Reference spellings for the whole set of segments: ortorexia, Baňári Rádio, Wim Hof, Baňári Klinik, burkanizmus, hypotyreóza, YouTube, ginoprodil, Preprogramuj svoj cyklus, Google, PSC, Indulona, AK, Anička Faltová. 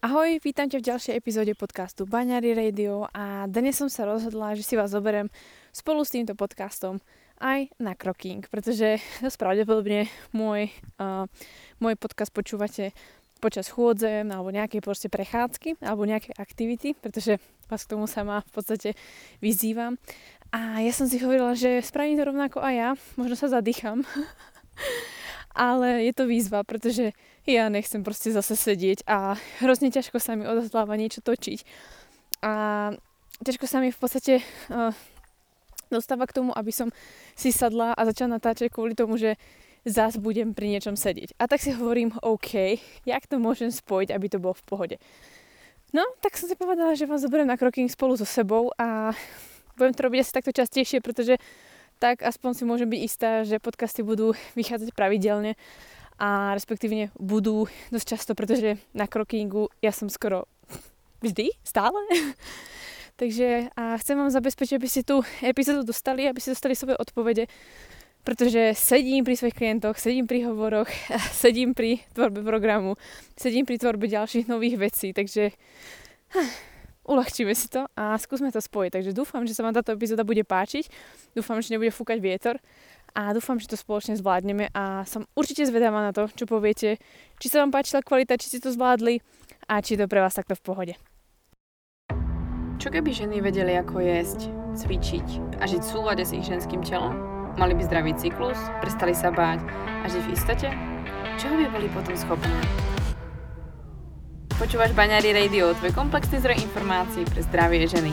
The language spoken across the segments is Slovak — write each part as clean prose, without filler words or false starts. Ahoj, vítam ťa v ďalšej epizóde podcastu Baňári Rádio a dnes som sa rozhodla, že si vás zoberiem spolu s týmto podcastom aj na kroking, pretože pravdepodobne môj podcast počúvate počas chôdze alebo nejakej prechádzky alebo nejakej aktivity, pretože vás k tomu sama v podstate vyzývam. A ja som si hovorila, že spravím to rovnako aj ja, možno sa zadýcham. Ale je to výzva, pretože ja nechcem proste zase sedieť a hrozne ťažko sa mi odhláva niečo točiť. A ťažko sa mi v podstate dostáva k tomu, aby som si sadla a začala natáčať kvôli tomu, že zás budem pri niečom sedieť. A tak si hovorím, OK, jak to môžem spojiť, aby to bolo v pohode. No, tak som si povedala, že vás zoberiem na kroking spolu so sebou a budem to robiť asi takto častejšie, pretože tak aspoň si môžem byť istá, že podcasty budú vychádzať pravidelne a respektívne budú dosť často, pretože na krokingu ja som skoro vždy, stále. Takže a chcem vám zabezpečiť, aby ste tú epizódu dostali, aby ste dostali svoje odpovede, pretože sedím pri svojich klientoch, sedím pri hovoroch, sedím pri tvorbe programu, sedím pri tvorbe ďalších nových vecí, takže uľahčíme si to a skúsme to spojiť. Takže dúfam, že sa vám táto epizóda bude páčiť. Dúfam, že nebude fúkať vietor a dúfam, že to spoločne zvládneme a som určite zvedavá na to, čo poviete. Či sa vám páčila kvalita, či ste to zvládli a či je to pre vás takto v pohode. Čo keby ženy vedeli, ako jesť, cvičiť a žiť v súlade s ich ženským telom? Mali by zdravý cyklus, prestali sa báť a žiť v istote? Čoho by boli potom schopné? Počúvaš Baňári Rádio, tvoj komplexný zdroj informácií pre zdravie ženy.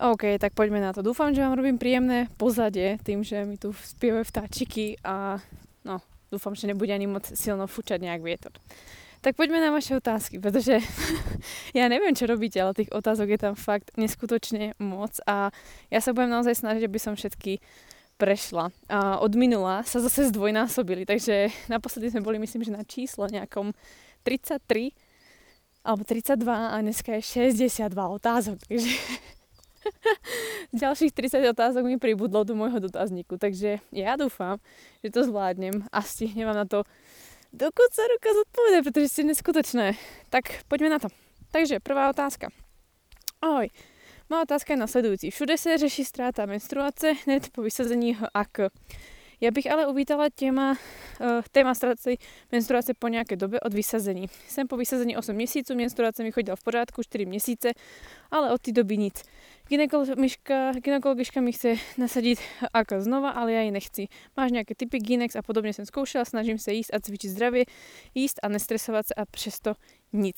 OK, tak poďme na to. Dúfam, že vám robím príjemné pozadie tým, že mi tu spievajú vtáčiky a no, dúfam, že nebude ani moc silno fučať nejak vietor. Tak poďme na vaše otázky, pretože ja neviem, čo robíte, ale tých otázok je tam fakt neskutočne moc a ja sa budem naozaj snažiť, aby som všetky prešla. A od minula sa zase zdvojnásobili, takže naposledy sme boli, myslím, že na číslo nejakom 33 alebo 32 a dneska je 62 otázok, takže ďalších 30 otázok mi pribudlo do môjho dotazníku, takže ja dúfam, že to zvládnem a stihnem vám na to do konca roka zodpovedať, pretože ste neskutočné. Tak poďme na to. Takže prvá otázka. Ahoj, moja otázka je nasledujúci. Všude sa řeší stráta menstruace hned po vysazení AK. Ja bych ale uvítala téma ztráty menstruace po nejaké dobe od vysazení. Jsem po vysazení 8 měsíců, menstruace mi chodila v pořádku 4 měsíce, ale od té doby nic. Gynekologička mi chce nasadit AK znova, ale já ji nechci. Máš nějaké typy gynex a podobně jsem zkoušela, snažím se jíst a cvičit zdravě, jíst a nestresovat se a přesto nic.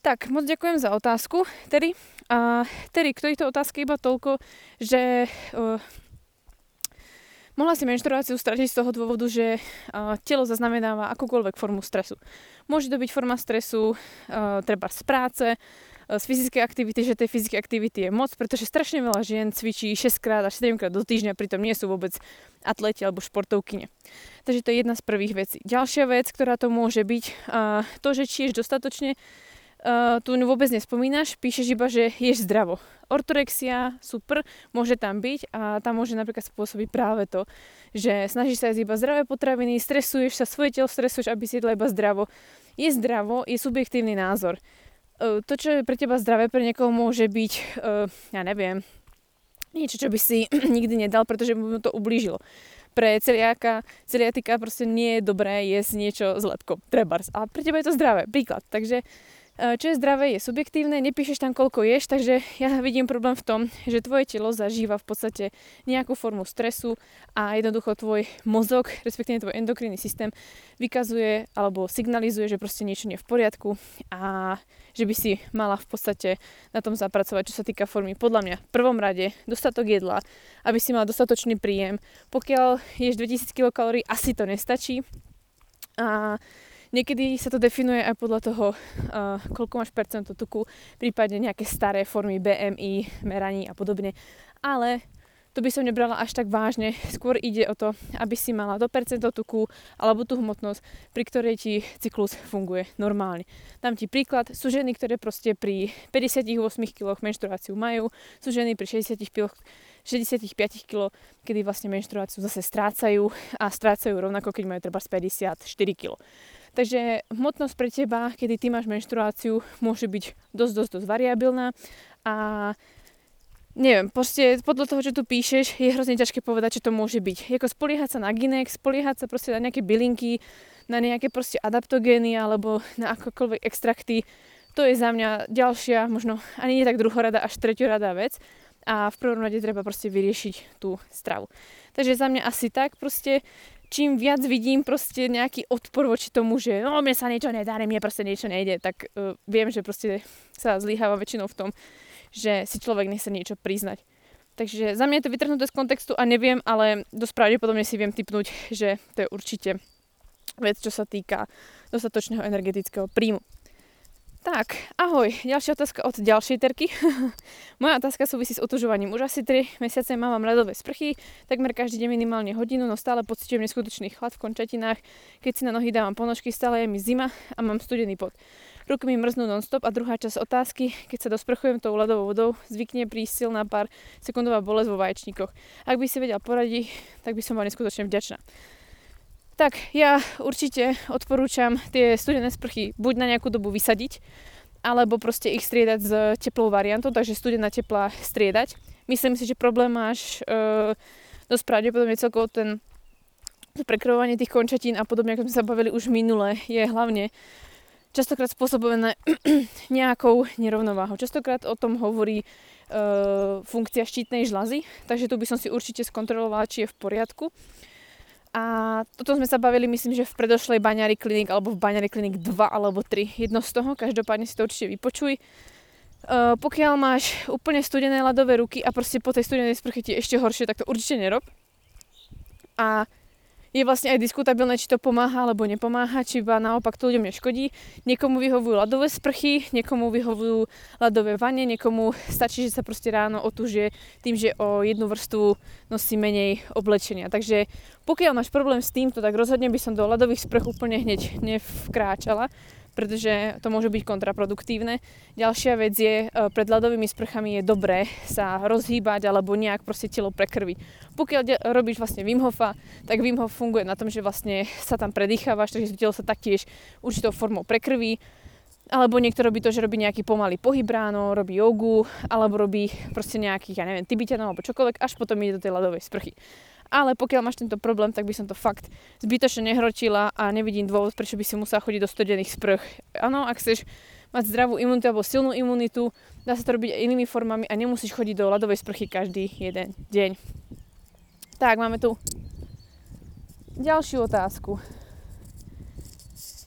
Tak, moc ďakujem za otázku, Terry. A Terry, k tejto otázke iba toľko, že mohla si menštruáciu stratiť z toho dôvodu, že telo zaznamenáva akúkoľvek formu stresu. Môže to byť forma stresu treba z práce, z fyzickej aktivity, že tej fyzickej aktivity je moc, pretože strašne veľa žien cvičí 6-krát až 7-krát do týždňa, pritom nie sú vôbec atleti alebo športovkyne. Takže to je jedna z prvých vecí. Ďalšia vec, ktorá to môže byť, to, že či ješ dostatočne, tu vôbec nespomínaš, píšeš iba, že ješ zdravo. Ortorexia, super, môže tam byť a tam môže napríklad spôsobiť práve to, že snažíš sa jesť iba zdravé potraviny, stresuješ sa, svoje telo stresuješ, aby si jedla iba zdravo. Je zdravo, je subjektívny názor. To, čo je pre teba zdravé, pre niekoho môže byť, ja neviem, niečo, čo by si nikdy nedal, pretože by mu to ublížilo. Pre celiatika proste nie je dobré jesť niečo s lepkou, trebárs. A pre teba je to zdravé, príklad. Takže čo je zdravé, je subjektívne, nepíšeš tam, koľko ješ, takže ja vidím problém v tom, že tvoje telo zažíva v podstate nejakú formu stresu a jednoducho tvoj mozog, respektíve tvoj endokrinný systém vykazuje alebo signalizuje, že proste niečo nie je v poriadku a že by si mala v podstate na tom zapracovať, čo sa týka formy. Podľa mňa v prvom rade dostatok jedla, aby si mala dostatočný príjem. Pokiaľ ješ 2000 kcal, asi to nestačí a Niekedy sa to definuje aj podľa toho, koľko máš percento tuku, prípadne nejaké staré formy BMI, meraní a podobne. Ale to by som nebrala až tak vážne. Skôr ide o to, aby si mala to percento tuku alebo tú hmotnosť, pri ktorej ti cyklus funguje normálne. Dám ti príklad. Sú ženy, ktoré proste pri 58 kg menštruáciu majú, sú ženy pri 65 kg, kedy vlastne menštruáciu zase strácajú a strácajú rovnako, keď majú treba z 54 kg. Takže hmotnosť pre teba, kedy ty máš menštruáciu, môže byť dosť variabilná a neviem, proste podľa toho, čo tu píšeš, je hrozne ťažké povedať, čo to môže byť. Jako spoliehať sa na gynek, spoliehať sa proste na nejaké bylinky, na nejaké proste adaptogény alebo na akokoľvek extrakty, to je za mňa ďalšia, možno ani nie tak druhorada až treťorada vec. A v prvom rade treba proste vyriešiť tú stravu. Takže za mňa asi tak proste, čím viac vidím proste nejaký odpor voči tomu, že no mne sa niečo nedá, mne proste niečo nejde, tak viem, že proste sa zlyháva väčšinou v tom, že si človek nechce niečo priznať. Takže za mňa je to vytrhnuté z kontextu a neviem, ale dosť pravdepodobne si viem tipnúť, že to je určite vec, čo sa týka dostatočného energetického príjmu. Tak, ahoj, ďalšia otázka od ďalšej Terky. Moja otázka súvisí s otužovaním. Už asi 3 mesiace mám ľadové sprchy, takmer každý deň minimálne hodinu, no stále pociťujem neskutočný chlad v končatinách. Keď si na nohy dávam ponožky, stále je mi zima a mám studený pot. Ruky mi mrznú non-stop a druhá časť otázky, keď sa dosprchujem tou ľadovou vodou, zvykne prísť silná pár sekundová bolesť vo vaječníkoch. Ak by si vedel poradiť, tak by som bola neskutočne vďačná. Tak ja určite odporúčam tie studené sprchy buď na nejakú dobu vysadiť, alebo proste ich striedať s teplou variantou, takže studená teplá striedať. Myslím si, že problém máš dosť pravdepodobne celkovo ten prekrovanie tých končatín a podobne, ako sme sa bavili už minule, je hlavne častokrát spôsobené nejakou nerovnováhou. Častokrát o tom hovorí funkcia štítnej žľazy, takže tu by som si určite skontrolovala, či je v poriadku. A toto sme sa bavili, myslím, že v predošlej Baňári Klinik alebo v Baňári Klinik 2 alebo 3. Jedno z toho, každopádne si to určite vypočuj. Pokiaľ máš úplne studené ľadové ruky a proste po tej studenej sprche ti je ešte horšie, tak to určite nerob. A je vlastne aj diskutabilné, či to pomáha alebo nepomáha, či iba naopak to ľuďom neškodí. Niekomu vyhovujú ľadové sprchy, niekomu vyhovujú ľadové vane, niekomu stačí, že sa proste ráno otužuje tým, že o jednu vrstvu nosí menej oblečenia. Takže pokiaľ máš problém s týmto, tak rozhodne by som do ľadových sprch úplne hneď nevkráčala, pretože to môže byť kontraproduktívne. Ďalšia vec je, pred ľadovými sprchami je dobré sa rozhýbať alebo nejak proste telo prekrviť. Pokiaľ robíš vlastne Wim Hofa, tak Wim Hof funguje na tom, že vlastne sa tam predýchávaš, takže telo sa taktiež určitou formou prekrví. Alebo niekto robí to, že robí nejaký pomalý pohyb ráno, robí jogu, alebo robí proste nejakých, ja neviem, tibetanov alebo čokoľvek, až potom ide do tej ľadovej sprchy. Ale pokiaľ máš tento problém, tak by som to fakt zbytočne nehročila a nevidím dôvod, prečo by si musela chodiť do studených sprch. Áno, ak chceš mať zdravú imunitu alebo silnú imunitu, dá sa to robiť aj inými formami a nemusíš chodiť do ľadovej sprchy každý jeden deň. Tak, máme tu ďalšiu otázku.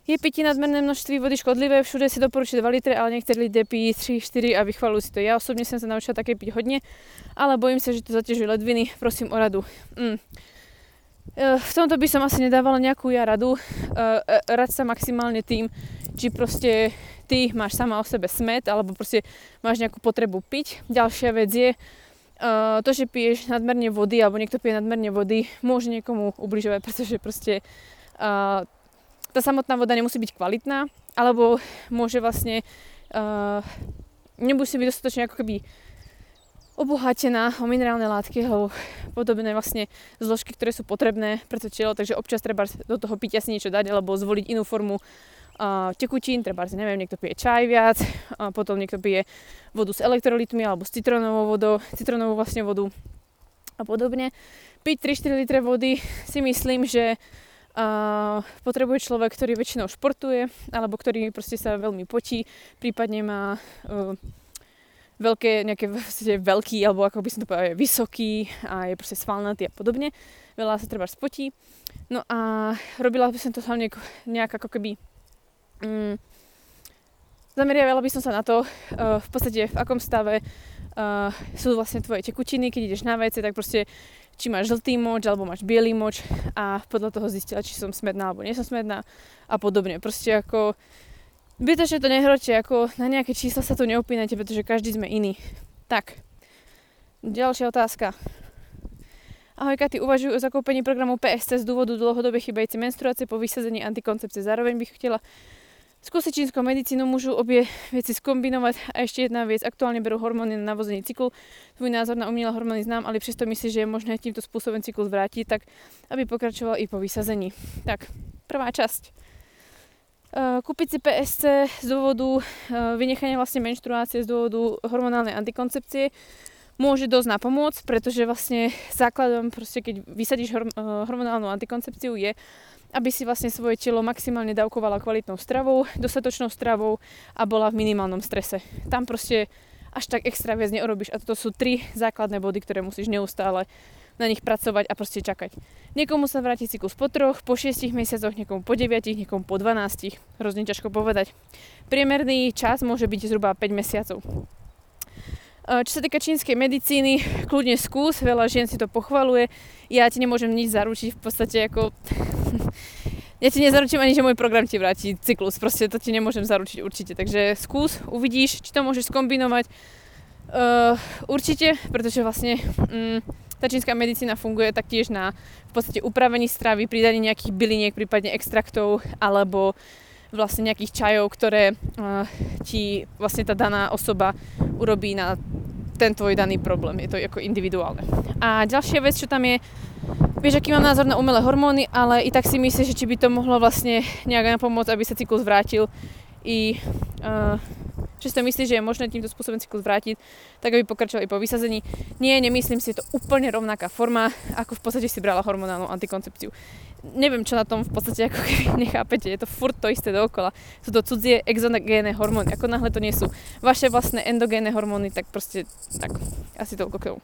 Je pití nadmerné množství vody škodlivé? Všude si doporučuje 2 litre, ale niektorí ľudia pijú 3-4 a vychvaľujú si to. Ja osobne som sa naučila také piť hodne, ale bojím sa, že to zaťažuje ledviny. Prosím o radu. V tomto by som asi nedávala nejakú ja radu. Rad sa maximálne tým, či proste ty máš sama o sebe smet, alebo proste máš nejakú potrebu piť. Ďalšia vec je, to, že piješ nadmerne vody, alebo niekto pije nadmerne vody, môže niekomu ubližovať, pretože proste tá samotná voda nemusí byť kvalitná, alebo môže vlastne nemusí byť dostatočne ako keby obohatená o minerálne látky alebo podobné vlastne zložky, ktoré sú potrebné pre to telo, takže občas treba do toho pitia si niečo dať alebo zvoliť inú formu tekutín, treba si neviem, niekto pije čaj viac, a potom niekto pije vodu s elektrolitmi alebo s citrónovou vlastne vodu a podobne. Piť 3-4 litre vody si myslím, že potrebuje človek, ktorý väčšinou športuje alebo ktorý proste sa veľmi potí, prípadne má veľký alebo ako by som to povedal, vysoký a je proste svalnatý a podobne. Veľa sa treba spotí. No a robila by som to hlavne nejak ako keby zameriavala by som sa na to v podstate v akom stave sú vlastne tvoje tekutiny, keď ideš na WC, tak proste či máš žltý moč, alebo máš bielý moč a podľa toho zistila, či som smedná, alebo nie som smedná a podobne. Proste ako zbytočne to nehročie, ako na nejaké čísla sa tu neopínate, pretože každý sme iný. Tak, ďalšia otázka. Ahojka, ty uvažujú o zakúpení programu PSC z dôvodu dlhodobej chybajúcej menštruácie po vysadzení antikoncepcie. Zároveň bych chcela skúsiť čínskou medicínu, môžu obie veci skombinovať. A ešte jedna vec, aktuálne berú hormóny na navozený cykl. Tvoj názor na umelé hormóny znám, ale přesto myslíš, že je možné týmto spôsobom cyklus vrátiť, tak aby pokračoval i po vysazení. Tak, prvá časť. Kúpiť si PSC z dôvodu vynechania vlastne menštruácie, z dôvodu hormonálnej antikoncepcie môže dosť napomôcť, pretože vlastne základom, proste keď vysadíš hormonálnu antikoncepciu, je, aby si vlastne svoje telo maximálne dávkovala kvalitnou stravou, dostatočnou stravou a bola v minimálnom strese. Tam proste až tak extra viac neurobíš a toto sú 3 základné body, ktoré musíš neustále na nich pracovať a proste čakať. Niekomu sa vráti cyklus po 3, po 6 mesiacoch, niekomu po 9, niekomu po 12. Hrozne ťažko povedať. Priemerný čas môže byť zhruba 5 mesiacov. Čo sa týka čínskej medicíny, kľudne skús, veľa žien si to pochvaluje. Ja ti nemôžem nič zaručiť, v podstate ako... Ja ti nezaručím ani, že môj program ti vráti cyklus, proste to ti nemôžem zaručiť určite. Takže skús, uvidíš, či to môžeš skombinovať. Určite, pretože vlastne tá čínska medicína funguje taktiež na v podstate upravení stravy, pridaní nejakých byliniek, prípadne extraktov, alebo vlastne nejakých čajov, ktoré ti vlastne tá daná osoba urobí na ten tvoj daný problém. Je to ako individuálne. A ďalšia vec, čo tam je, vieš, aký mám názor na umelé hormóny, ale i tak si myslím, že či by to mohlo vlastne nejak napomôcť, aby sa cyklus vrátil. I či si to myslíš, že je možné týmto spôsobom cyklus vrátiť, tak aby pokračoval i po vysazení. Nie, nemyslím si, je to úplne rovnaká forma, ako v podstate si brala hormonálnu antikoncepciu. Neviem, čo na tom v podstate ako nechápete, je to furt to isté dookola. Sú to cudzie exogénne hormóny, ako náhle to nie sú vaše vlastné endogénne hormóny, tak proste tak, asi toľko k tomu.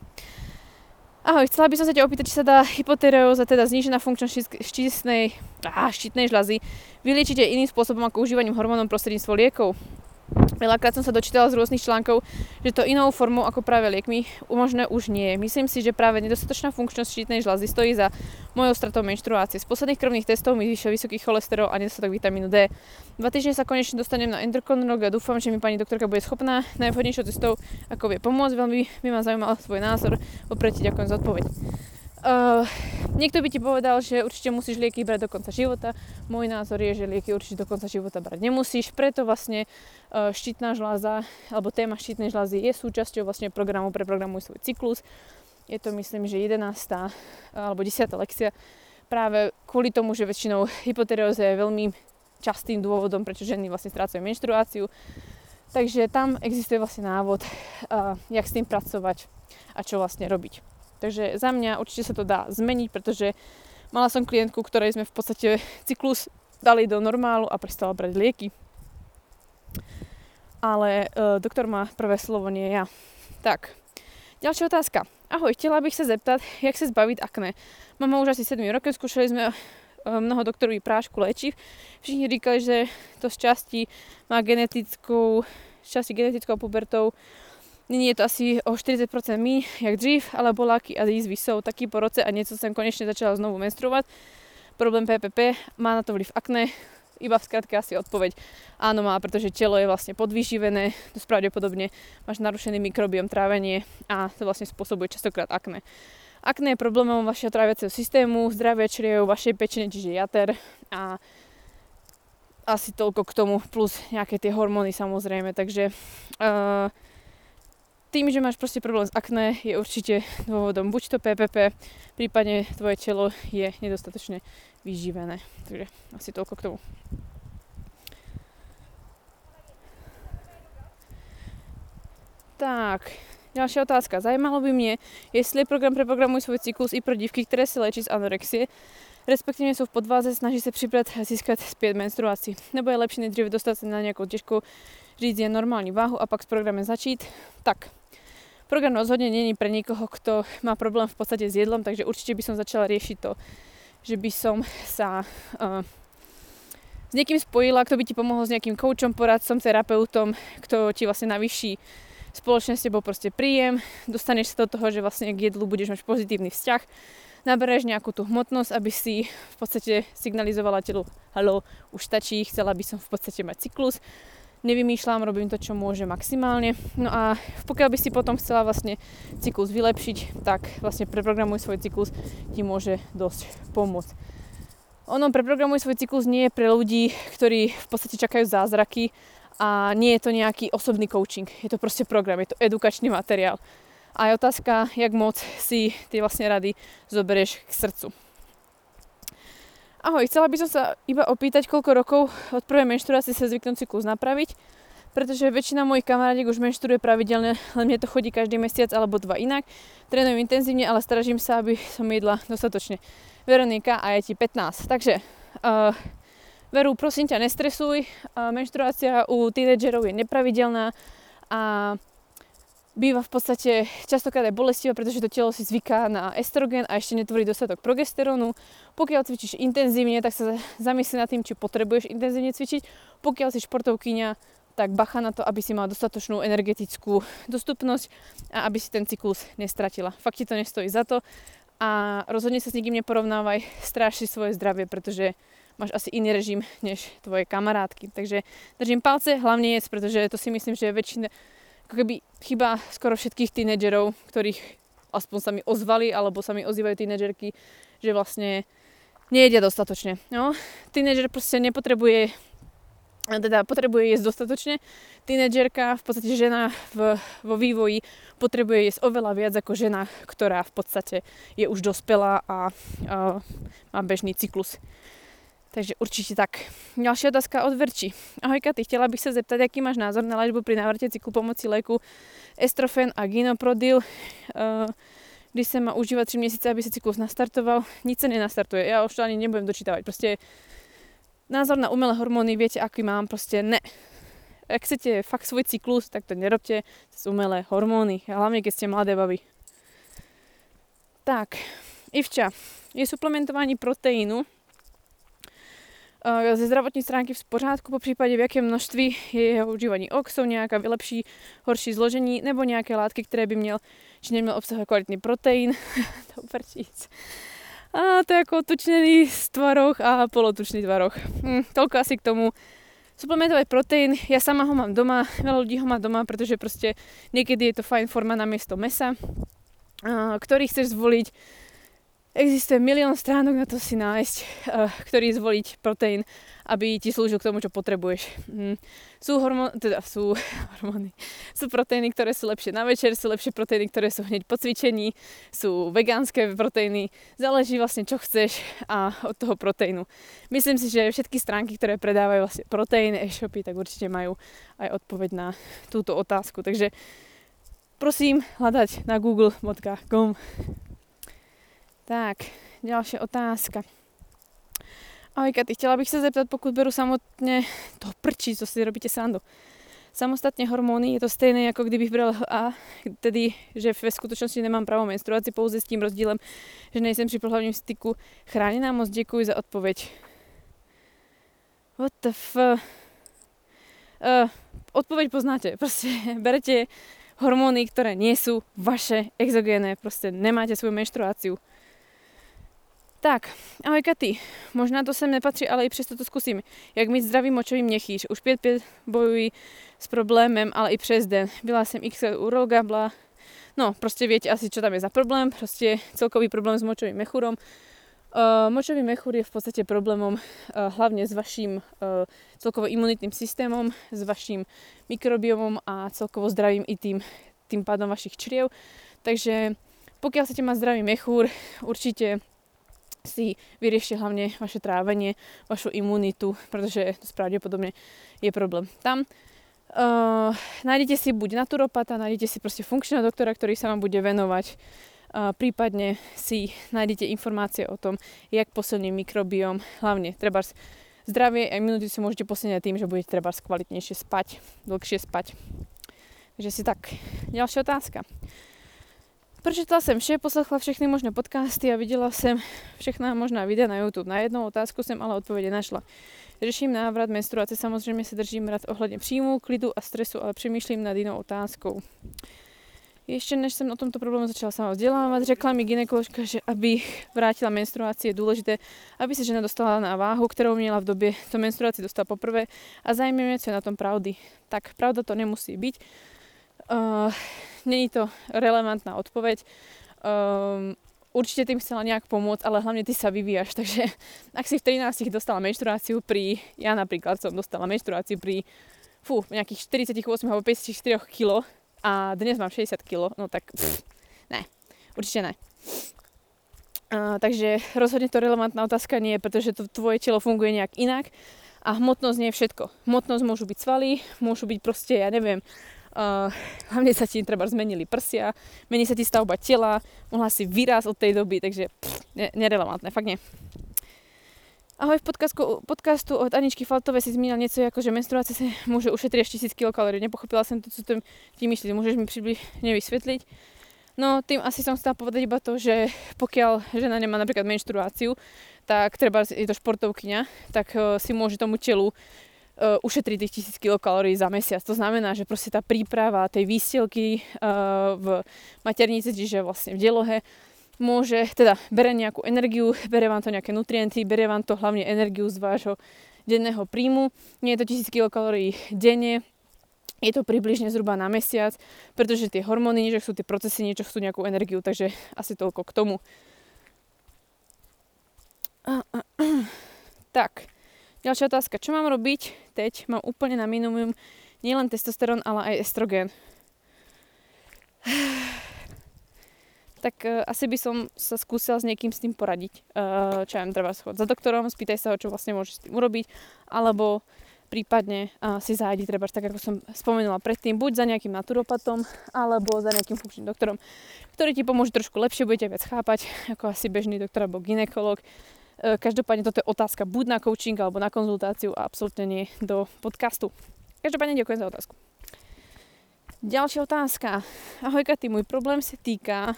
Ahoj, chcela by som sa ťa opýtať, či sa dá hypotyreóza, teda znížená funkčnosť štítnej žľazy, vyliečiť aj iným spôsobom ako užívaním hormónov prostredníctvom liekov. Veľakrát som sa dočítala z rôznych článkov, že to inou formou ako práve liekmi možné už nie. Myslím si, že práve nedostatočná funkčnosť štítnej žľazy stojí za mojou stratou menštruácie. Z posledných krvných testov mi vyšiel vysoký cholesterol a nedostatok vitamínu D. 2 týždne sa konečne dostanem na endokrinologa a dúfam, že mi pani doktorka bude schopná najvhodnejšou cestou, ako vie pomôcť. Veľmi by ma zaujímal svoj názor. Oproti ďakujem za odpoveď. Niekto by ti povedal, že určite musíš lieky brať do konca života. Môj názor je, že lieky určite do konca života brať nemusíš, preto vlastne štítna žľaza, alebo téma štítnej žľazy je súčasťou vlastne programu Preprogramuj svoj cyklus. Je to myslím, že 11. alebo 10. lekcia. Práve kvôli tomu, že väčšinou hypotyreóza je veľmi častým dôvodom, prečo ženy vlastne strácajú menštruáciu. Takže tam existuje vlastne návod, jak s tým pracovať a čo vlastne robiť. Takže za mňa určite sa to dá zmeniť, pretože mala som klientku, ktorej sme v podstate cyklus dali do normálu a prestala brať lieky. Ale doktor má prvé slovo, nie ja. Tak, ďalšia otázka. Ahoj, chtela bych sa zeptať, jak sa zbaviť akné. Mám ho už asi 7 rokov, skúšali sme mnoho doktorových prášku léčiv. Všichni říkali, že to z časti má genetickou pubertou. Nyní je to asi o 40% míň, jak dřív, ale boláky a jízvy jsou taky po roce a něco jsem konečně začala znovu menstruovat. Problém PPP, má na to vliv akné? Iba v skratke asi odpoveď. Áno má, pretože telo je vlastne podvyživené, dosť pravdepodobne máš narušený mikrobióm, trávenie a to vlastne spôsobuje častokrát akné. Akné je problémom vašeho tráviaceho systému, zdravia čriev, vašej pečene, čiže jater a asi toľko k tomu, plus nejaké tie hormóny samozrejme, takže... Tým, že máš proste problém s akné, je určite dôvodom buď to PPP, prípadne tvoje telo je nedostatočne vyživené. Takže asi toľko k tomu. Tak, ďalšia otázka. Zajímalo by mne, jestli je program Preprogramuj svoj cyklus i pro dívky, ktoré sa léčí z anorexie, respektíve sú v podváze, snaží sa pribrať a získať späť menstruácii. Nebo je lepšie nejdříve dostať sa na nejakú ťažkú říct je normálnu váhu a pak s programem začít? Tak. Program rozhodne nie je pre niekoho, kto má problém v podstate s jedlom, takže určite by som začala riešiť to, že by som sa s niekým spojila, kto by ti pomohol s nejakým koučom, poradcom, terapeutom, kto ti vlastne navýši spoločne s tebou proste príjem, dostaneš sa do toho, že vlastne k jedlu budeš mať pozitívny vzťah, nabereš nejakú tú hmotnosť, aby si v podstate signalizovala telu, haló, už stačí, chcela by som v podstate mať cyklus, nevymýšľam, robím to, čo môžem maximálne. No a pokiaľ by si potom chcela vlastne cyklus vylepšiť, tak vlastne preprogramuj svoj cyklus ti môže dosť pomôcť. Ono preprogramuj svoj cyklus nie je pre ľudí, ktorí v podstate čakajú zázraky a nie je to nejaký osobný coaching. Je to proste program, je to edukačný materiál. A je otázka, jak moc si tie vlastne rady zoberieš k srdcu. Ahoj, chcela by som sa iba opýtať, koľko rokov od prvej menštruácie sa zvyknú cyklus napraviť, pretože väčšina mojich kamarádiek už menštruje pravidelne, len mne to chodí každý mesiac alebo dva inak. Trénujem intenzívne, ale stražím sa, aby som jedla dostatočne. Veronika, a je ti 15. Takže, Veru, prosím ťa, nestresuj. Menštruácia u tínedžerov je nepravidelná a býva v podstate častokrát aj bolestivá, pretože to telo si zvyká na estrogen a ešte netvorí dostatok progesterónu. Pokiaľ cvičíš intenzívne, tak sa zamysli nad tým, či potrebuješ intenzívne cvičiť. Pokiaľ si športovkyňa, tak bacha na to, aby si mala dostatočnú energetickú dostupnosť a aby si ten cyklus nestratila. Fakt ti to nestojí za to a rozhodne sa s nikým neporovnávaj, stráž si svoje zdravie, pretože máš asi iný režim než tvoje kamarátky. Takže držím palce, hlavne jedz, pretože to si myslím, že je väčšina ako keby chyba skoro všetkých tínedžerov, ktorých aspoň sa mi ozvali, alebo sa mi ozývajú tínedžerky, že vlastne nejedia dostatočne. No, tínedžer proste nepotrebuje, teda potrebuje jesť dostatočne. Tínedžerka, v podstate žena vo vývoji potrebuje jesť oveľa viac ako žena, ktorá v podstate je už dospelá a má bežný cyklus. Takže určite tak. Ďalšia otázka od Verči. Ahoj Katy, chcela bych sa zeptať, aký máš názor na liečbu pri návrate cyklu pomocí léku estrofen a ginoprodil, když sa má užívať 3 mesiace, aby sa cyklus nastartoval. Nic sa nenastartuje, ja už to ani nebudem dočítavať. Proste názor na umelé hormóny, viete, aký mám, proste ne. Ak chcete fakt svoj cyklus, tak to nerobte z umelé hormóny, hlavne keď ste mladé baby. Tak, Ivča, je suplementovanie proteínu ze zdravotní stránky v pořádku, po případě v jakém množství je jeho užívání oxo, nějaká lepší, horší zložení nebo nějaké látky, které by měl či neměl obsahovat kvalitní protein. To prčíc. A to je jako tučnený tvaroh a polotučný tvaroh. Toľko asi k tomu. Suplementovať proteín, ja sama ho mám doma, veľa ľudí ho má doma, pretože proste niekedy je to fajn forma namiesto mesa, ktorý chceš zvoliť. Existuje milión stránok na to si nájsť, ktorý zvoliť proteín, aby ti slúžil k tomu, čo potrebuješ. Sú proteíny, ktoré sú lepšie na večer, sú lepšie proteíny, ktoré sú hneď po cvičení, sú vegánske proteíny, záleží vlastne, čo chceš a od toho proteínu. Myslím si, že všetky stránky, ktoré predávajú vlastne proteín, e-shopy, tak určite majú aj odpoveď na túto otázku. Takže prosím hľadať na google.com. Tak, ďalšia otázka. Ahoj Katy, chcela bych sa zeptať, pokud berú samotne to prčí, co si robíte srandu. Samostatne hormóny, je to stejné, ako kdybych bral A, tedy, že ve skutočnosti nemám právo menstruácii, pouze s tím rozdílem, že nejsem pri pohlavním styku chránená. Moc děkuji za odpoveď. What the f... odpoveď poznáte, proste berete hormóny, ktoré nie sú vaše exogénne, proste nemáte svoju menštruáciu. Tak, ahoj Katy, možná to sem nepatří, ale i přesto to zkusím. Jak mít zdravý močový měchýř? Už 5 bojují s problémem, ale i přes den. Byla jsem x u urologa, bla... No, proste viete asi, čo tam je za problém. Proste celkový problém s močovým mechúrom. Močový mechúr je v podstate problémom hlavne s vaším celkovo imunitným systémom, s vaším mikrobiomom a celkovo zdravím i tým pádom vašich čriev. Takže pokiaľ chcete mať zdravý mechúr, určite si vyriešte hlavne vaše trávenie, vašu imunitu, pretože to pravdepodobne je problém tam. Nájdete si buď naturopata, nájdete si proste funkčného doktora, ktorý sa vám bude venovať. Prípadne si nájdete informácie o tom, jak posilniť mikrobióm. Hlavne treba zdravie a imunitu si môžete posilniť tým, že budete treba kvalitnejšie spať, dlhšie spať. Takže si tak. Ďalšia otázka. Prečítala som vše, poslala všechny možné podcasty a videla som všechná možná videa na YouTube. Na jednu otázku som ale odpovede našla. Řeším návrat menstruace, samozrejme sa držím rad ohľadne príjmu, klidu a stresu, ale přemýšlím nad inou otázkou. Ešte než som o tomto problému začala sama vzdelávať, řekla mi gynekoložka, že aby vrátila menstruácie, je dôležité, aby sa žena dostala na váhu, ktorou měla v době to menstruácie dostala poprvé a zajímavé, co je na tom pravdy. Tak pravda to nemusí byť. Není to relevantná odpoveď. Určite tým chcela nejak pomôcť, ale hlavne ty sa vyvíjaš. Takže ak si v 13 dostala menštruáciu pri... Ja napríklad som dostala menštruáciu pri nejakých 48 alebo 54 kg a dnes mám 60 kg. No tak ne, určite ne. Takže rozhodne to relevantná otázka nie, pretože to tvoje telo funguje nejak inak a hmotnosť nie je všetko. Hmotnosť môžu byť svaly, môžu byť proste, ja neviem, hlavne sa ti treba zmenili prsia, mení sa ti stavba tela, mohla si výraz od tej doby, takže nerelevantné, fakt nie. Ahoj, v podcastu od Aničky Faltovej si zmínal niečo ako, že menstruácia sa môže ušetriť až 1000 kilokalórií. Nepochopila som to, co ti myslíš, môžeš mi približne vysvetliť? No, tým asi som chcela povedať iba to, že pokiaľ žena nemá napríklad menštruáciu, tak treba, je to športovkyňa, tak si môže tomu telu ušetriť tých 1000 kilokalórií za mesiac. To znamená, že proste tá príprava tej výstielky v maternici, čiže vlastne v delohe, môže, teda bere nejakú energiu, bere vám to nejaké nutrienty, bere vám to hlavne energiu z vášho denného príjmu. Nie je to 1000 kilokalórií denne, je to približne zhruba na mesiac, pretože tie hormóny, niečo sú tie procesy, niečo sú nejakú energiu, takže asi toľko k tomu. Tak. Ďalšia otázka. Čo mám robiť teď? Mám úplne na minimum nielen testosterón, ale aj estrogén. Tak asi by som sa skúsila s niekým s tým poradiť. Čo ja treba schod za doktorom, spýtaj sa ho, čo vlastne môžeš s tým urobiť, alebo prípadne si zájdi treba, tak ako som spomenula predtým, buď za nejakým naturopatom, alebo za nejakým funkčným doktorom, ktorý ti pomôže trošku lepšie, budete viac chápať, ako asi bežný doktor alebo gynekolog. Každopádne toto je otázka buď na coaching alebo na konzultáciu a absolútne nie do podcastu. Každopádne ďakujem za otázku. Ďalšia otázka. Ahoj Kati, môj problém sa týka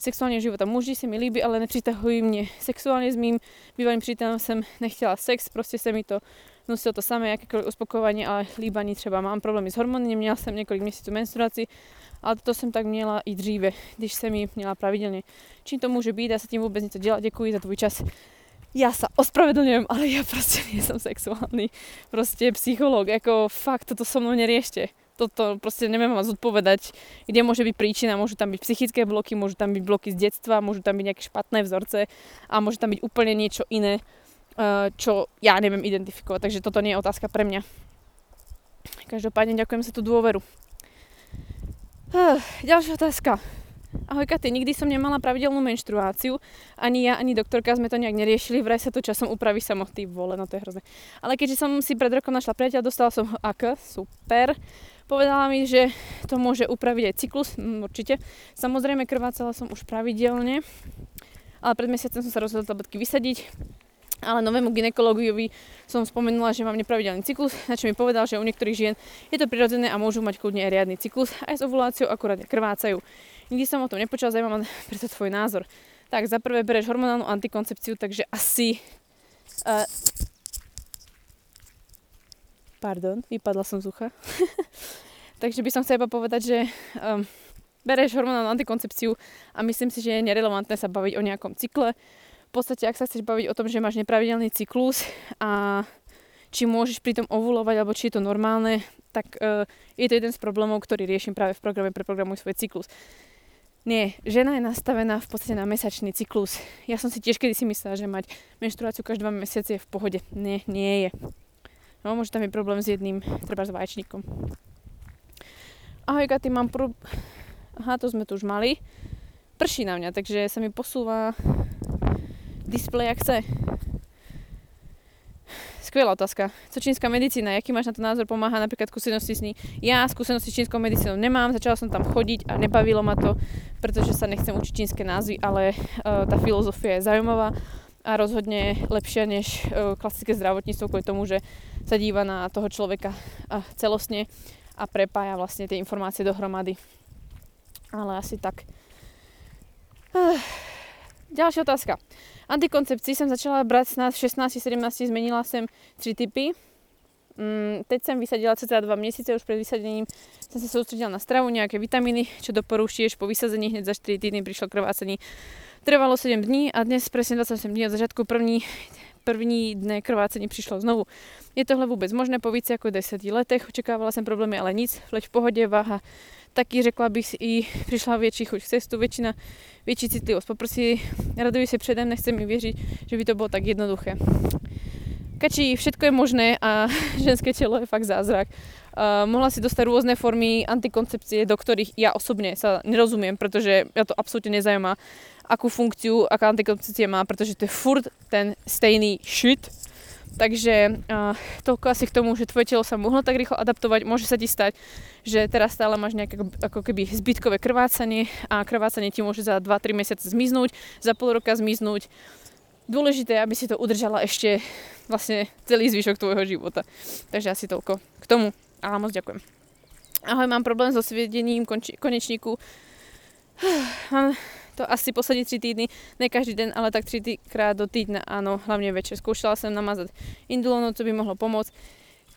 sexuálneho života. Muži sa mi líbi, ale nepritahujú mne sexuálne. S mým bývalým prítelom som nechtiela sex, proste sa mi to nosilo to samé, akékoľvek uspokojovanie, ale líbaní třeba. Mám problémy s hormónmi, měla som niekoľko mesiacov menstruácií, ale to som tak měla i dříve, když som ji měla pravidelne. Čím to môže byť? Dá sa tým vôbec niečo dělat? Děkuji za tvoj čas. Ja sa ospravedlňujem, ale ja proste nie som sexuálny. Proste psychológ, ako fakt, toto so mnou neriešte. Toto proste neviem vám zodpovedať, kde môže byť príčina. Môžu tam byť psychické bloky, môžu tam byť bloky z detstva, môžu tam byť nejaké špatné vzorce a môže tam byť úplne niečo iné, čo ja neviem identifikovať. Takže toto nie je otázka pre mňa. Každopádne ďakujem za tú dôveru. Ďalšia otázka. Ahoj Katy, nikdy som nemala pravidelnú menštruáciu. Ani ja, ani doktorka sme to nejak neriešili. Vraj sa to časom upraví samo. Ty vole, no to je hrozné. Ale keďže som si pred rokom našla priateľa, dostala som ho AK, super. Povedala mi, že to môže upraviť aj cyklus, určite. Samozrejme krvácala som už pravidelne, ale pred mesiacom som sa rozhodla tabletky vysadiť. Ale novému gynekologovi som spomenula, že mám nepravidelný cyklus, na čo mi povedal, že u niektorých žien je to prirodzené a môžu mať kľudne aj riadny cyklus, aj s ovuláciou, akurát krvácajú. Nikdy som o tom nepočula, zaujímavá preto tvoj názor. Tak, za prvé bereš hormonálnu antikoncepciu, takže asi... Pardon, vypadla som z ucha. Takže by som chcela iba povedať, že... bereš hormonálnu antikoncepciu a myslím si, že je nerelevantné sa baviť o nejakom cykle. V podstate, ak sa chceš baviť o tom, že máš nepravidelný cyklus a či môžeš pri tom ovulovať, alebo či je to normálne, tak je to jeden z problémov, ktorý riešim práve v programe Preprogramuj svoj cyklus. Nie, žena je nastavená v podstate na mesačný cyklus. Ja som si tiež kedysi myslela, že mať menštruáciu každé 2 mesiace je v pohode. Nie, nie je. No, môže tam byť problém s jedným, treba s vaječníkom. Ahoj Katy, mám Aha, to sme tu už mali. Prší na mňa, takže sa mi posúva... displej, ak chce. Skvelá otázka. Co čínska medicína? Jaký máš na to názor? Pomáha napríklad skúsenosti s ní? Ja skúsenosti s čínskou medicínou nemám. Začala som tam chodiť a nebavilo ma to, pretože sa nechcem učiť čínske názvy, ale tá filozofia je zaujímavá a rozhodne lepšia než klasické zdravotníctvo kvôli tomu, že sa díva na toho človeka celostne a prepája vlastne tie informácie dohromady. Ale asi tak. Ďalšia otázka. Antikoncepcii som začala brať v 16-17, zmenila som 3 typy. Teď som vysadila cca 2 mesiace, už pred vysadením som sa sústredila na stravu, nejaké vitamíny, čo doporúčiš. Po vysadení hneď za 4 týdny prišlo krvácanie. Trvalo 7 dní a dnes presne 28 dní od začiatku první dne krvácanie prišlo znovu. Je tohle vôbec možné po více ako 10 letech? Očekávala som problémy, ale nic. Vleď v pohode, váha taky, řekla bych si, i přišla větší chuť k sestu, větší citlivost poprsí. Raduji se předem, nechce mi věřit, že by to bylo tak jednoduché. Kačí, všetko je možné a ženské tělo je fakt zázrak. Mohla si dostať rôzne formy antikoncepcie, do ktorých ja osobne sa nerozumiem, pretože ja to absolútne nezajímá, akú funkciu, aká antikoncepcia má, pretože to je furt ten stejný shit. Takže toľko asi k tomu, že tvoje telo sa mohlo tak rýchlo adaptovať, môže sa ti stať, že teraz stále máš nejaké ako keby zbytkové krvácanie a krvácanie ti môže za 2-3 mesiace zmiznúť, za pol roka zmiznúť. Dôležité je, aby si to udržala ešte vlastne celý zvyšok tvojho života. Takže asi toľko k tomu. A moc ďakujem. Ahoj, mám problém so sviedením konečníku. Mám to asi poslední 3 týdny, ne každý den, ale tak 3krát do týdna, áno, hlavne večer. Skúšala som namazať indulónu, co by mohlo pomôcť.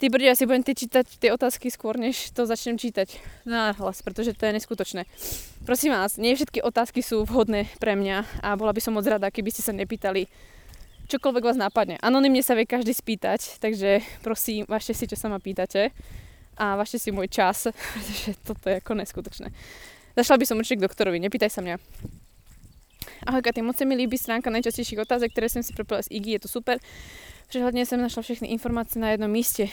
Ty brďo, ja si budem čítať tie otázky skôr, než to začnem čítať nahlas, pretože to je neskutočné. Prosím vás, nie všetky otázky sú vhodné pre mňa a bola by som moc rada, keby ste sa nepýtali čokoľvek vás nápadne. Anonymne sa vie každý spýtať, takže prosím, vážte si, čo sa ma pýtate a vážte si môj čas, pretože toto je ako neskutočné. Zašla by som určite k doktorovi, nepýtaj sa mňa. Ahoj Katy, moc sa mi líbí stránka najčastejších otázek, ktoré som si prepala z IGI, je to super. Prehľadne som našla všechny informácie na jednom míste.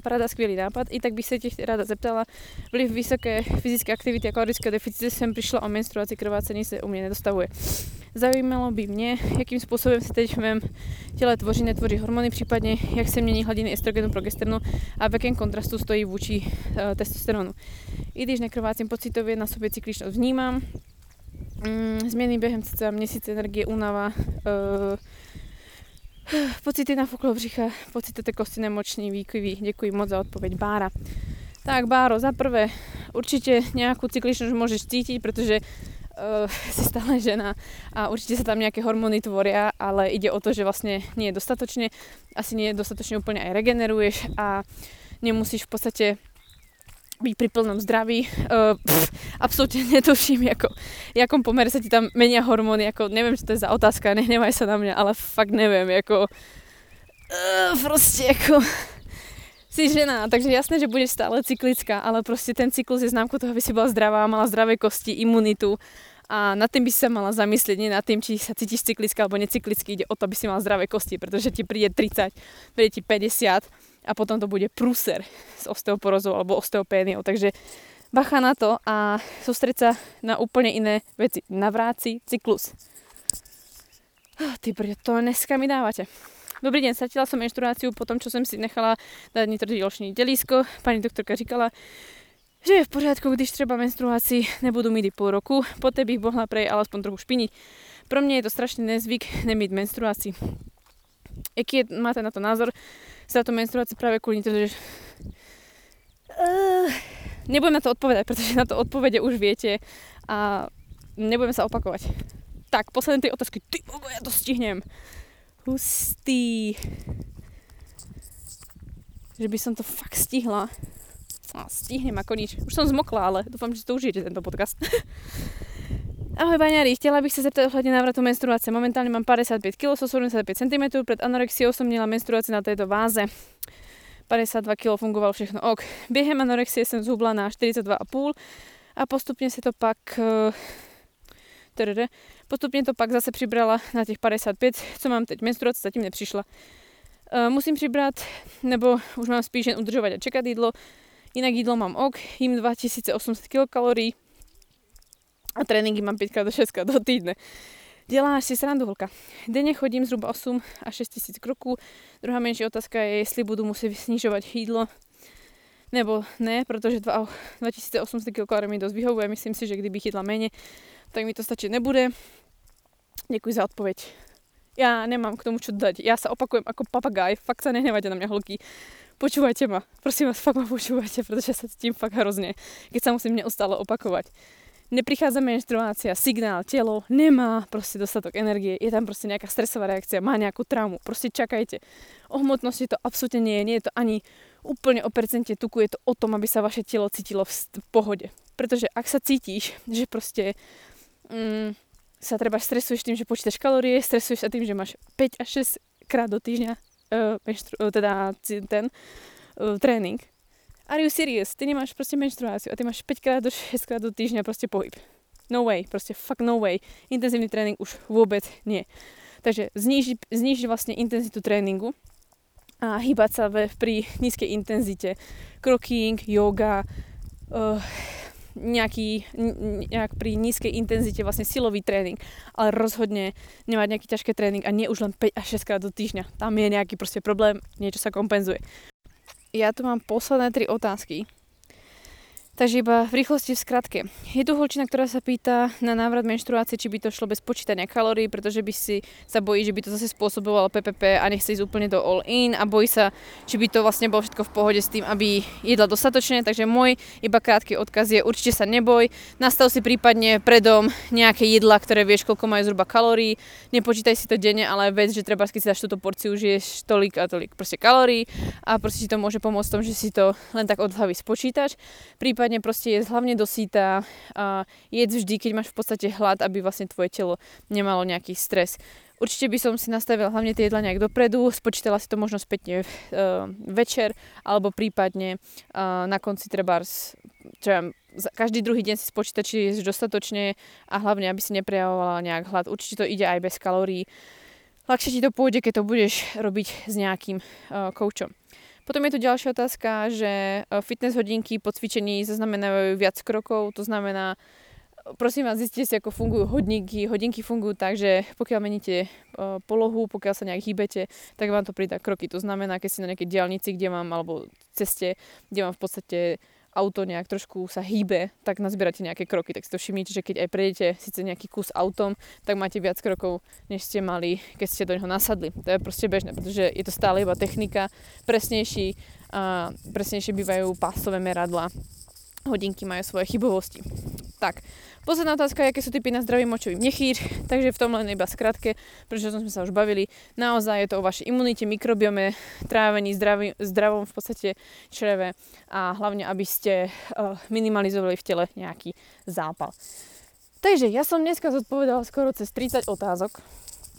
Paráda, skvelý nápad. I tak by sa ti rada zeptala. Vliv vysoké fyzické aktivity a kalorického deficita sem prišla o menstruácii, krvácení sa u mňa nedostavuje. Zaujímalo by mne, jakým spôsobom sa teď v mém tele netvoří hormóny, prípadne jak sa mení hladiny estrogenu, progesteronu a v akém kontrastu stojí vúči testosteronu. I když nekrvácím pocitovie, na sobě cykličnosť vnímam. Zmeny během cca měsíce, energie, únava, pocity na fuklo břicha, pocity té kosti nemoční, výkyvy. Děkuji moc za odpoveď Bára. Tak Báro, za prvé, určite nejakú cykličnosť môžeš cítiť, pretože si stále žena a určite sa tam nejaké hormóny tvoria, ale ide o to, že vlastne nie je dostatočne, asi nie je dostatočne úplne aj regeneruješ a nemusíš v podstate byť pri plnom zdraví. Absolútne netuším, jakom pomere sa ti tam menia hormóny. Neviem, čo to je za otázka, nehnevaj sa na mňa, ale fakt neviem. Si žena, takže jasné, že budeš stále cyklická, ale proste ten cyklus je známkou toho, aby si bola zdravá, mala zdravé kosti, imunitu a nad tým by si sa mala zamyslieť, nie nad tým, či sa cítiš cyklická alebo necyklicky, ide o to, aby si mala zdravé kosti, pretože ti príde 30, príde ti 50 a potom to bude prúser s osteoporózou alebo osteopéniou, takže bacha na to a sústreď sa na úplne iné veci. Navráci cyklus. Ty brďo, to dneska mi dávate. Dobrý deň, stratila som menštruáciu po tom, čo som si nechala dať nitrodiločné delísko. Pani doktorka říkala, že je v poriadku, když třeba menstruácii nebudú mít i pol roku. Poté bych mohla prej alespoň trochu špiniť. Pro mňa je to strašný nezvyk nemít menstruácii. Aký máte na to názor? Zdratu menstruácii práve kvôli nitrodiločné nebudem na to odpovedať, pretože na to odpovede už viete a nebudeme sa opakovať. Tak, posledné 3 otázky. Ty bogo, ja to stihnem. Hustý. Že by som to fakt stihla. Stihnem ako nič. Už som zmokla, ale dúfam, že to užijete tento podcast. Ahoj Baňári, chtela bych sa zeptať ohľadne návratu menstruácie. Momentálne mám 55 kg, 75 cm. Pred anorexiou som měla menstruáciu na tejto váze. 52 kg fungovalo všechno ok. Během anorexie som zhubla na 42,5 a postupne sa to pak... Postupně to pak zase přibrala na těch 55, co mám teď. Menstruace zatím nepřišla. Musím přibrat, nebo už mám spíš jen udržovat a čekat jídlo. Jinak jídlo mám ok, jím 2800 kilokalorií a tréninky mám 5x do 6x do týdne. Děláš si srandu, holka. Denně chodím zhruba 8 až 6000 kroků. Druhá menší otázka je, jestli budu muset snižovat jídlo nebo ne, protože 2800 kilokalorií mi dost vyhovuje. Myslím si, že kdybych jedla méně, tak mi to stačiť nebude. Ďakujem za odpoveď. Ja nemám k tomu čo dodať. Ja sa opakujem ako papagaj. Fakt sa nehnevajte na mňa, holky. Počúvajte ma. Prosím vás, fakt ma počúvajte, pretože sa cítim fakt hrozne, keď sa musím neustále opakovať. neprichádza menštruácia, signál, telo nemá proste dostatok energie, je tam proste nejaká stresová reakcia, má nejakú traumu, proste čakajte. O hmotnosti to absolútne nie je to ani úplne o percente tuku, je to o tom, aby sa vaše telo cítilo v pohode. Pretože ak sa cítiš, že proste sa treba stresuješ tým, že počítaš kalórie, stresuješ sa tým, že máš 5 až 6 krát do týždňa tréning, are you serious? Ty nemáš proste menštruáciu a ty máš 5 krát do 6 krát do týždňa proste pohyb. No way, proste fuck no way. Intenzívny tréning už vôbec nie. Takže zníži vlastne intenzitu tréningu a hýbať sa pri nízkej intenzite. Kroking, yoga, nejak pri nízkej intenzite vlastne silový tréning, ale rozhodne nemať nejaký ťažký tréning a nie už len 5 až 6 krát do týždňa. Tam je nejaký proste problém, niečo sa kompenzuje. Ja tu mám posledné 3 otázky. Takže iba v rýchlosti v skratke. Je tu holčina, ktorá sa pýta na návrat menštruácie, či by to šlo bez počítania kalórií, pretože by si sa bojí, že by to zase spôsobovalo PPP a nechce ísť úplne do all-in a bojí sa, či by to vlastne bolo všetko v pohode s tým, aby jedla dostatočne. Takže môj iba krátky odkaz je určite sa neboj. Nastav si prípadne predom nejaké jedlá, ktoré vieš, koľko majú zhruba kalórií. Nepočítaj si to denne, ale vec, že treba, keď si dáš túto porciu, žiješ tolik a tolik proste kalórií a proste ti to môže pomôcť v tom, že si to len tak od hlavy spočítaš. Proste jesť hlavne dosýta a jedz vždy, keď máš v podstate hlad, aby vlastne tvoje telo nemalo nejaký stres. Určite by som si nastavila hlavne tie jedlá nejak dopredu, spočítala si to možno spätne večer, alebo prípadne na konci trebárs, každý druhý deň si spočítať, či jesť dostatočne a hlavne, aby si neprejavovala nejak hlad. Určite to ide aj bez kalórií. Ľahšie ti to pôjde, keď to budeš robiť s nejakým koučom. Potom je tu ďalšia otázka, že fitness hodinky po cvičení zaznamenávajú viac krokov, to znamená, prosím vás, zistite si, ako fungujú hodinky. Hodinky fungujú tak, že pokiaľ meníte polohu, pokiaľ sa nejak hýbete, tak vám to pridá kroky. To znamená, keď si na nejakej diaľnici, kde mám, alebo ceste, kde mám v podstate auto nejak trošku sa hýbe, tak nazbierate nejaké kroky. Tak si to všimnite, že keď aj prejdete síce nejaký kus autom, tak máte viac krokov, než ste mali, keď ste do neho nasadli. To je proste bežné, pretože je to stále iba technika. Presnejšie bývajú pásové meradlá. Hodinky majú svoje chybovosti. Tak, posledná otázka je, aké sú typy na zdravý močový mechýr, takže v tom len iba skratke, pretože o tom sme sa už bavili. Naozaj je to o vašej imunite, mikrobiome, trávení, zdravom v podstate čreve a hlavne, aby ste minimalizovali v tele nejaký zápal. Takže ja som dneska zodpovedala skoro cez 30 otázok.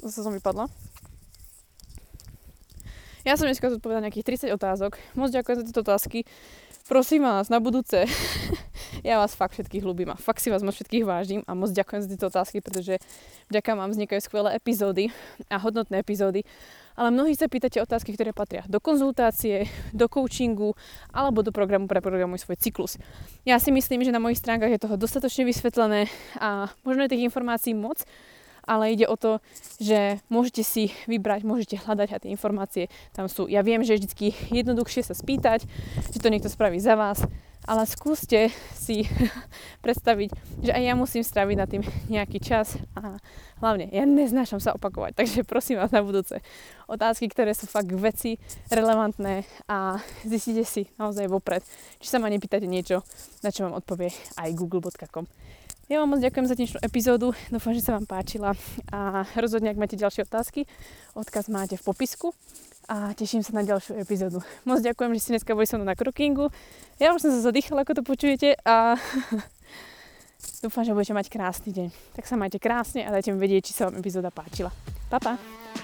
Zase som vypadla. Ja som dneska zodpovedala nejakých 30 otázok. Moc ďakujem za tieto otázky. Prosím vás, na budúce. Ja vás fakt všetkých ľúbim a fakt si vás moc všetkých vážim a moc ďakujem za tieto otázky, pretože vďaka vám vznikajú skvelé epizódy a hodnotné epizódy. Ale mnohí sa pýtate otázky, ktoré patria do konzultácie, do coachingu alebo do programu Preprogramuj svoj cyklus. Ja si myslím, že na mojich stránkach je toho dostatočne vysvetlené a možno je tých informácií moc, ale ide o to, že môžete si vybrať, môžete hľadať a tie informácie tam sú. Ja viem, že je vždy jednoduchšie sa spýtať, že to niekto spraví za vás, ale skúste si predstaviť, že aj ja musím stráviť nad tým nejaký čas a hlavne ja neznášam sa opakovať, takže prosím vás na budúce otázky, ktoré sú fakt veci relevantné a zistite si naozaj vopred, či sa ma nepýtate niečo, na čo vám odpovie aj google.com. Ja vám moc ďakujem za dnešnú epizódu, dúfam, že sa vám páčila a rozhodne, ak máte ďalšie otázky, odkaz máte v popisku a teším sa na ďalšiu epizódu. Moc ďakujem, že ste dneska boli so mnou na krokingu. Ja už som sa zadýchala, ako to počujete a dúfam, že budete mať krásny deň. Tak sa majte krásne a dajte mi vedieť, či sa vám epizóda páčila. Pa, pa!